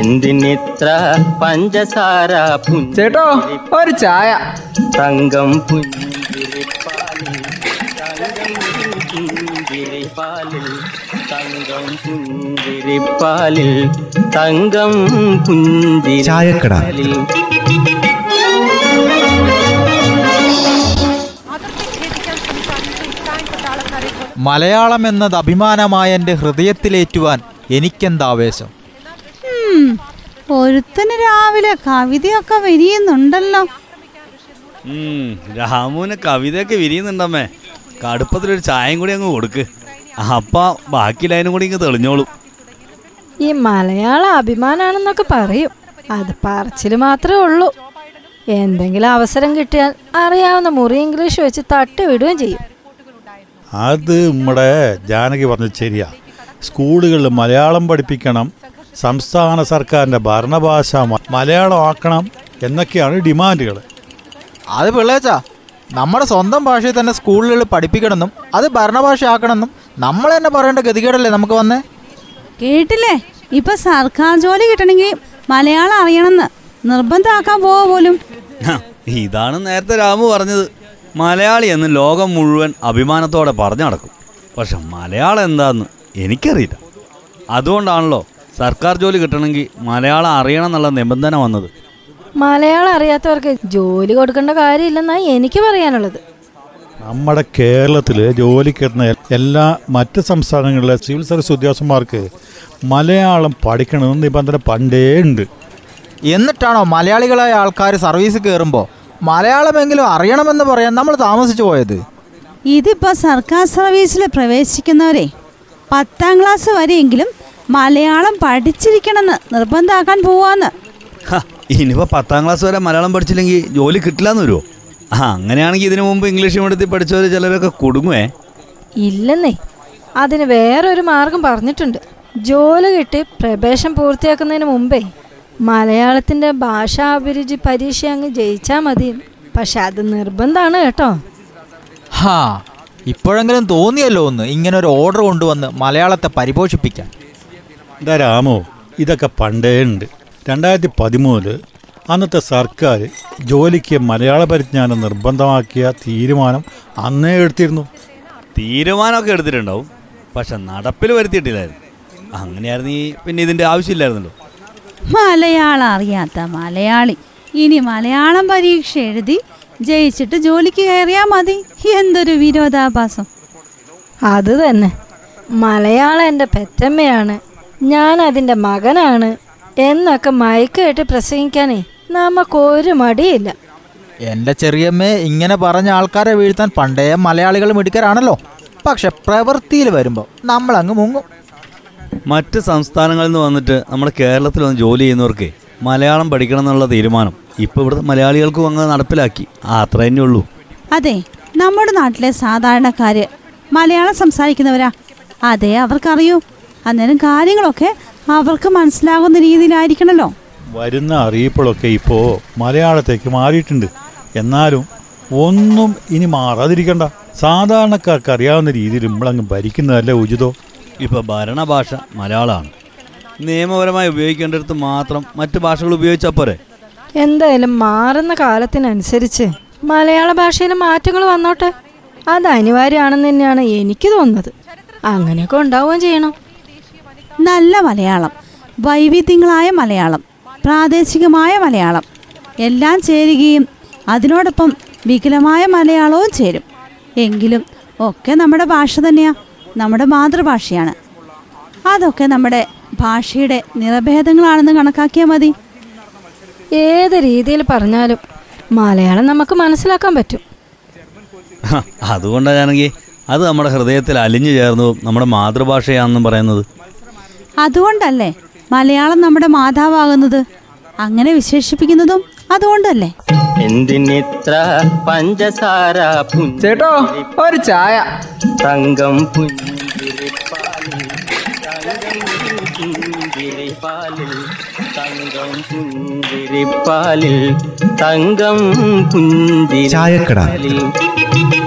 എന്തിനിത്ര പഞ്ചസാര ചേട്ടോ ഒരു ചായ തങ്കം പുഞ്ചിരിപ്പാലിൽ തങ്കം പുഞ്ചിരിപ്പാലിൽ തങ്കം പുഞ്ചിരിപ്പാലിൽ. മലയാളം എന്നത് അഭിമാനമായ എൻ്റെ ഹൃദയത്തിലേറ്റുവാൻ എനിക്കെന്താവേശം. ഒരുത്തന് രാവിലെ കവിതയൊക്കെ വിരിയുന്നുണ്ടല്ലോ. രാമുവിന് കവിതയൊക്കെ വിരിയുന്നുണ്ടമ്മേ. കടുപ്പത്തിലൊരു ചായയും കൂടി അങ്ങ് കൊടുക്ക്, അപ്പ ബാക്കി ലൈനും കൂടി ഇങ്ങ് തെളിഞ്ഞോളും. ഈ മലയാളം അഭിമാനാണെന്നൊക്കെ പറയും, അത് പറച്ചില് മാത്രമേ ഉള്ളൂ. എന്തെങ്കിലും അവസരം കിട്ടിയാൽ അറിയാവുന്ന മുറി ഇംഗ്ലീഷ് വെച്ച് തട്ടിവിടുകയും ചെയ്യും. അത് നമ്മുടെ ജാനകി പറഞ്ഞത് ശരിയാ. സ്കൂളുകളിൽ മലയാളം പഠിപ്പിക്കണം, സംസ്ഥാന സർക്കാരിൻ്റെ ഭരണഭാഷ മലയാളം ആക്കണം എന്നൊക്കെയാണ് ഡിമാൻഡുകൾ. അത് പിള്ളേച്ചാ നമ്മുടെ സ്വന്തം ഭാഷയിൽ തന്നെ സ്കൂളുകളിൽ പഠിപ്പിക്കണമെന്നും അത് ഭരണഭാഷ ആക്കണമെന്നും നമ്മൾ തന്നെ പറയേണ്ട ഗതികേടല്ലേ നമുക്ക് വന്നേ. കേട്ടില്ലേ, ഇപ്പം സർക്കാർ ജോലി കിട്ടണമെങ്കിൽ മലയാളം അറിയണമെന്ന് നിർബന്ധമാക്കാൻ പോവുക പോലും. ഇതാണ് നേരത്തെ രാമു പറഞ്ഞത്. മലയാളി എന്ന് ലോകം മുഴുവൻ അഭിമാനത്തോടെ പറഞ്ഞു നടക്കും, പക്ഷെ മലയാളം എന്താന്ന് എനിക്കറിയില്ല. അതുകൊണ്ടാണല്ലോ സർക്കാർ ജോലി കിട്ടണമെങ്കിൽ മലയാളം അറിയണം എന്നുള്ള നിബന്ധന വന്നത്. മലയാളം അറിയാത്തവർക്ക് ജോലി കൊടുക്കേണ്ട കാര്യമില്ലെന്നാണ് എനിക്ക് പറയാനുള്ളത്. നമ്മുടെ കേരളത്തിൽ ജോലി കിട്ടുന്ന എല്ലാ മറ്റ് സംസ്ഥാനങ്ങളിലെ സിവിൽ സർവീസ് ഉദ്യോഗസ്ഥന്മാർക്ക് മലയാളം പഠിക്കണമെന്ന് നിബന്ധന പണ്ടേ ഉണ്ട്. എന്നിട്ടാണോ മലയാളികളായ ആൾക്കാർ സർവീസ് കയറുമ്പോൾ മലയാളമെങ്കിലും അറിയണമെന്ന് പറയാൻ നമ്മൾ താമസിച്ചു പോയത്? ഇതിപ്പോൾ സർക്കാർ സർവീസിൽ പ്രവേശിക്കുന്നവരെ 10ാം ക്ലാസ് വരെയെങ്കിലും മലയാളം പഠിച്ചിരിക്കണമെന്ന് നിർബന്ധമാക്കാൻ പോവാന്ന്. ഇനിയിപ്പോൾ 10ാം ക്ലാസ് വരെ മലയാളം പഠിച്ചില്ലെങ്കിൽ ജോലി കിട്ടില്ലെന്ന് വരുമോ? അങ്ങനെയാണെങ്കിൽ ഇതിനു മുമ്പ് ഇംഗ്ലീഷ് മീഡിയത്തിൽ പഠിച്ചവർ ചിലരൊക്കെ കുടുങ്ങുവേ. ഇല്ലെന്നേ, അതിന് വേറൊരു മാർഗം പറഞ്ഞിട്ടുണ്ട്. ജോലി കിട്ടി പ്രവേശം പൂർത്തിയാക്കുന്നതിന് മുമ്പേ മലയാളത്തിൻ്റെ ഭാഷാഭിരുചി പരീക്ഷ അങ്ങ് ജയിച്ചാൽ മതി. പക്ഷെ അത് നിർബന്ധമാണ് കേട്ടോ. ഹാ, ഇപ്പോഴെങ്കിലും തോന്നിയല്ലോ ഒന്ന് ഇങ്ങനൊരു ഓർഡർ കൊണ്ടുവന്ന് മലയാളത്തെ പരിപോഷിപ്പിക്കാൻ. എന്താ രാമോ, ഇതൊക്കെ പണ്ടേ ഉണ്ട്. 2013 അന്നത്തെ സർക്കാർ ജോലിക്ക് മലയാള പരിജ്ഞാനം നിർബന്ധമാക്കിയ തീരുമാനം അന്നേ എടുത്തിരുന്നു. തീരുമാനമൊക്കെ എടുത്തിട്ടുണ്ടാവും, പക്ഷെ നടപ്പിൽ വരുത്തിയിട്ടില്ലായിരുന്നു. അങ്ങനെയായിരുന്നു പിന്നെ ഇതിൻ്റെ ആവശ്യമില്ലായിരുന്നല്ലോ. മലയാളം അറിയാത്ത മലയാളി ഇനി മലയാളം പരീക്ഷ എഴുതി ജയിച്ചിട്ട് ജോലിക്ക് കയറിയാൽ മതി. എന്തൊരു വിരോധാഭാസം. അത് തന്നെ, മലയാളം എൻ്റെ പെറ്റമ്മയാണ്, ഞാൻ അതിൻ്റെ മകനാണ് എന്നൊക്കെ മയക്കേട്ട് പ്രസംഗിക്കാനേ നമുക്കൊരു മടിയില്ല. എൻ്റെ ചെറിയമ്മയെ ഇങ്ങനെ പറഞ്ഞ ആൾക്കാരെ വീഴ്ത്താൻ പണ്ടേ മലയാളികൾ മിടുക്കരാണല്ലോ. പക്ഷെ പ്രവൃത്തിയിൽ വരുമ്പോൾ നമ്മളങ്ങ് മുങ്ങും. മറ്റ് സംസ്ഥാനങ്ങളിൽ നിന്ന് വന്നിട്ട് നമ്മുടെ കേരളത്തിൽ വന്ന് ജോലി ചെയ്യുന്നവർക്ക് മലയാളം പഠിക്കണം എന്നുള്ള തീരുമാനം ഇപ്പോൾ ഇവിടുത്തെ മലയാളികൾക്കും അങ്ങ് നടപ്പിലാക്കി. അത്ര തന്നെ ഉള്ളൂ. അതെ, നമ്മുടെ നാട്ടിലെ സാധാരണക്കാർ മലയാളം സംസാരിക്കുന്നവരാ. അതെ, അവർക്കറിയൂ. അന്നേരം കാര്യങ്ങളൊക്കെ അവർക്ക് മനസ്സിലാകുന്ന രീതിയിലായിരിക്കണല്ലോ. വരുന്ന അറിയിപ്പുകളൊക്കെ ഇപ്പോൾ മലയാളത്തേക്ക് മാറിയിട്ടുണ്ട്. എന്നാലും ഒന്നും ഇനി മാറാതിരിക്കണ്ട. സാധാരണക്കാർക്ക് അറിയാവുന്ന രീതിയിൽ നമ്മളങ്ങ് ഭരിക്കുന്നതല്ലേ ഉചിതോ. ഇപ്പോൾ ഭരണഭാഷ മലയാളമാണ്. നിയമപരമായി ഉപയോഗിക്കേണ്ടടുത്ത് മാത്രം മറ്റ് ഭാഷകൾ ഉപയോഗിച്ചാൽ പോരെ. എന്തായാലും മാറുന്ന കാലത്തിനനുസരിച്ച് മലയാള ഭാഷയിൽ മാറ്റങ്ങൾ വന്നോട്ടെ. അത് അനിവാര്യമാണെന്ന് തന്നെയാണ് എനിക്ക് തോന്നുന്നത്. അങ്ങനെയൊക്കെ ഉണ്ടാവുകയും ചെയ്യണം. നല്ല മലയാളം, വൈവിധ്യങ്ങളായ മലയാളം, പ്രാദേശികമായ മലയാളം എല്ലാം ചേരുകയും അതിനോടൊപ്പം വികലമായ മലയാളവും ചേരും. എങ്കിലും ഒക്കെ നമ്മുടെ ഭാഷ തന്നെയാണ്, നമ്മുടെ മാതൃഭാഷയാണ്. അതൊക്കെ നമ്മുടെ ഭാഷയുടെ നിറഭേദങ്ങളാണെന്ന് കണക്കാക്കിയാൽ മതി. ഏത് രീതിയിൽ പറഞ്ഞാലും മലയാളം നമുക്ക് മനസ്സിലാക്കാൻ പറ്റും. അതുകൊണ്ടാണെങ്കിൽ അത് നമ്മുടെ ഹൃദയത്തിൽ അലിഞ്ഞു ചേർന്നു നമ്മുടെ മാതൃഭാഷയാണെന്നും പറയുന്നത്. അതുകൊണ്ടല്ലേ മലയാളം നമ്മുടെ മാതാവാകുന്നത്, അങ്ങനെ വിശേഷിപ്പിക്കുന്നതും അതുകൊണ്ടല്ലേ. എന്തിനിത്ര പഞ്ചസാര ചേട്ടോ ഒരു ചായ തങ്കം പുഞ്ചിരിപ്പാലിൽ തങ്കം പുഞ്ചിരിപ്പാലിൽ തങ്കം പുഞ്ചിരിപ്പാലിൽ തങ്കം പുഞ്ചിരിപ്പാലിൽ.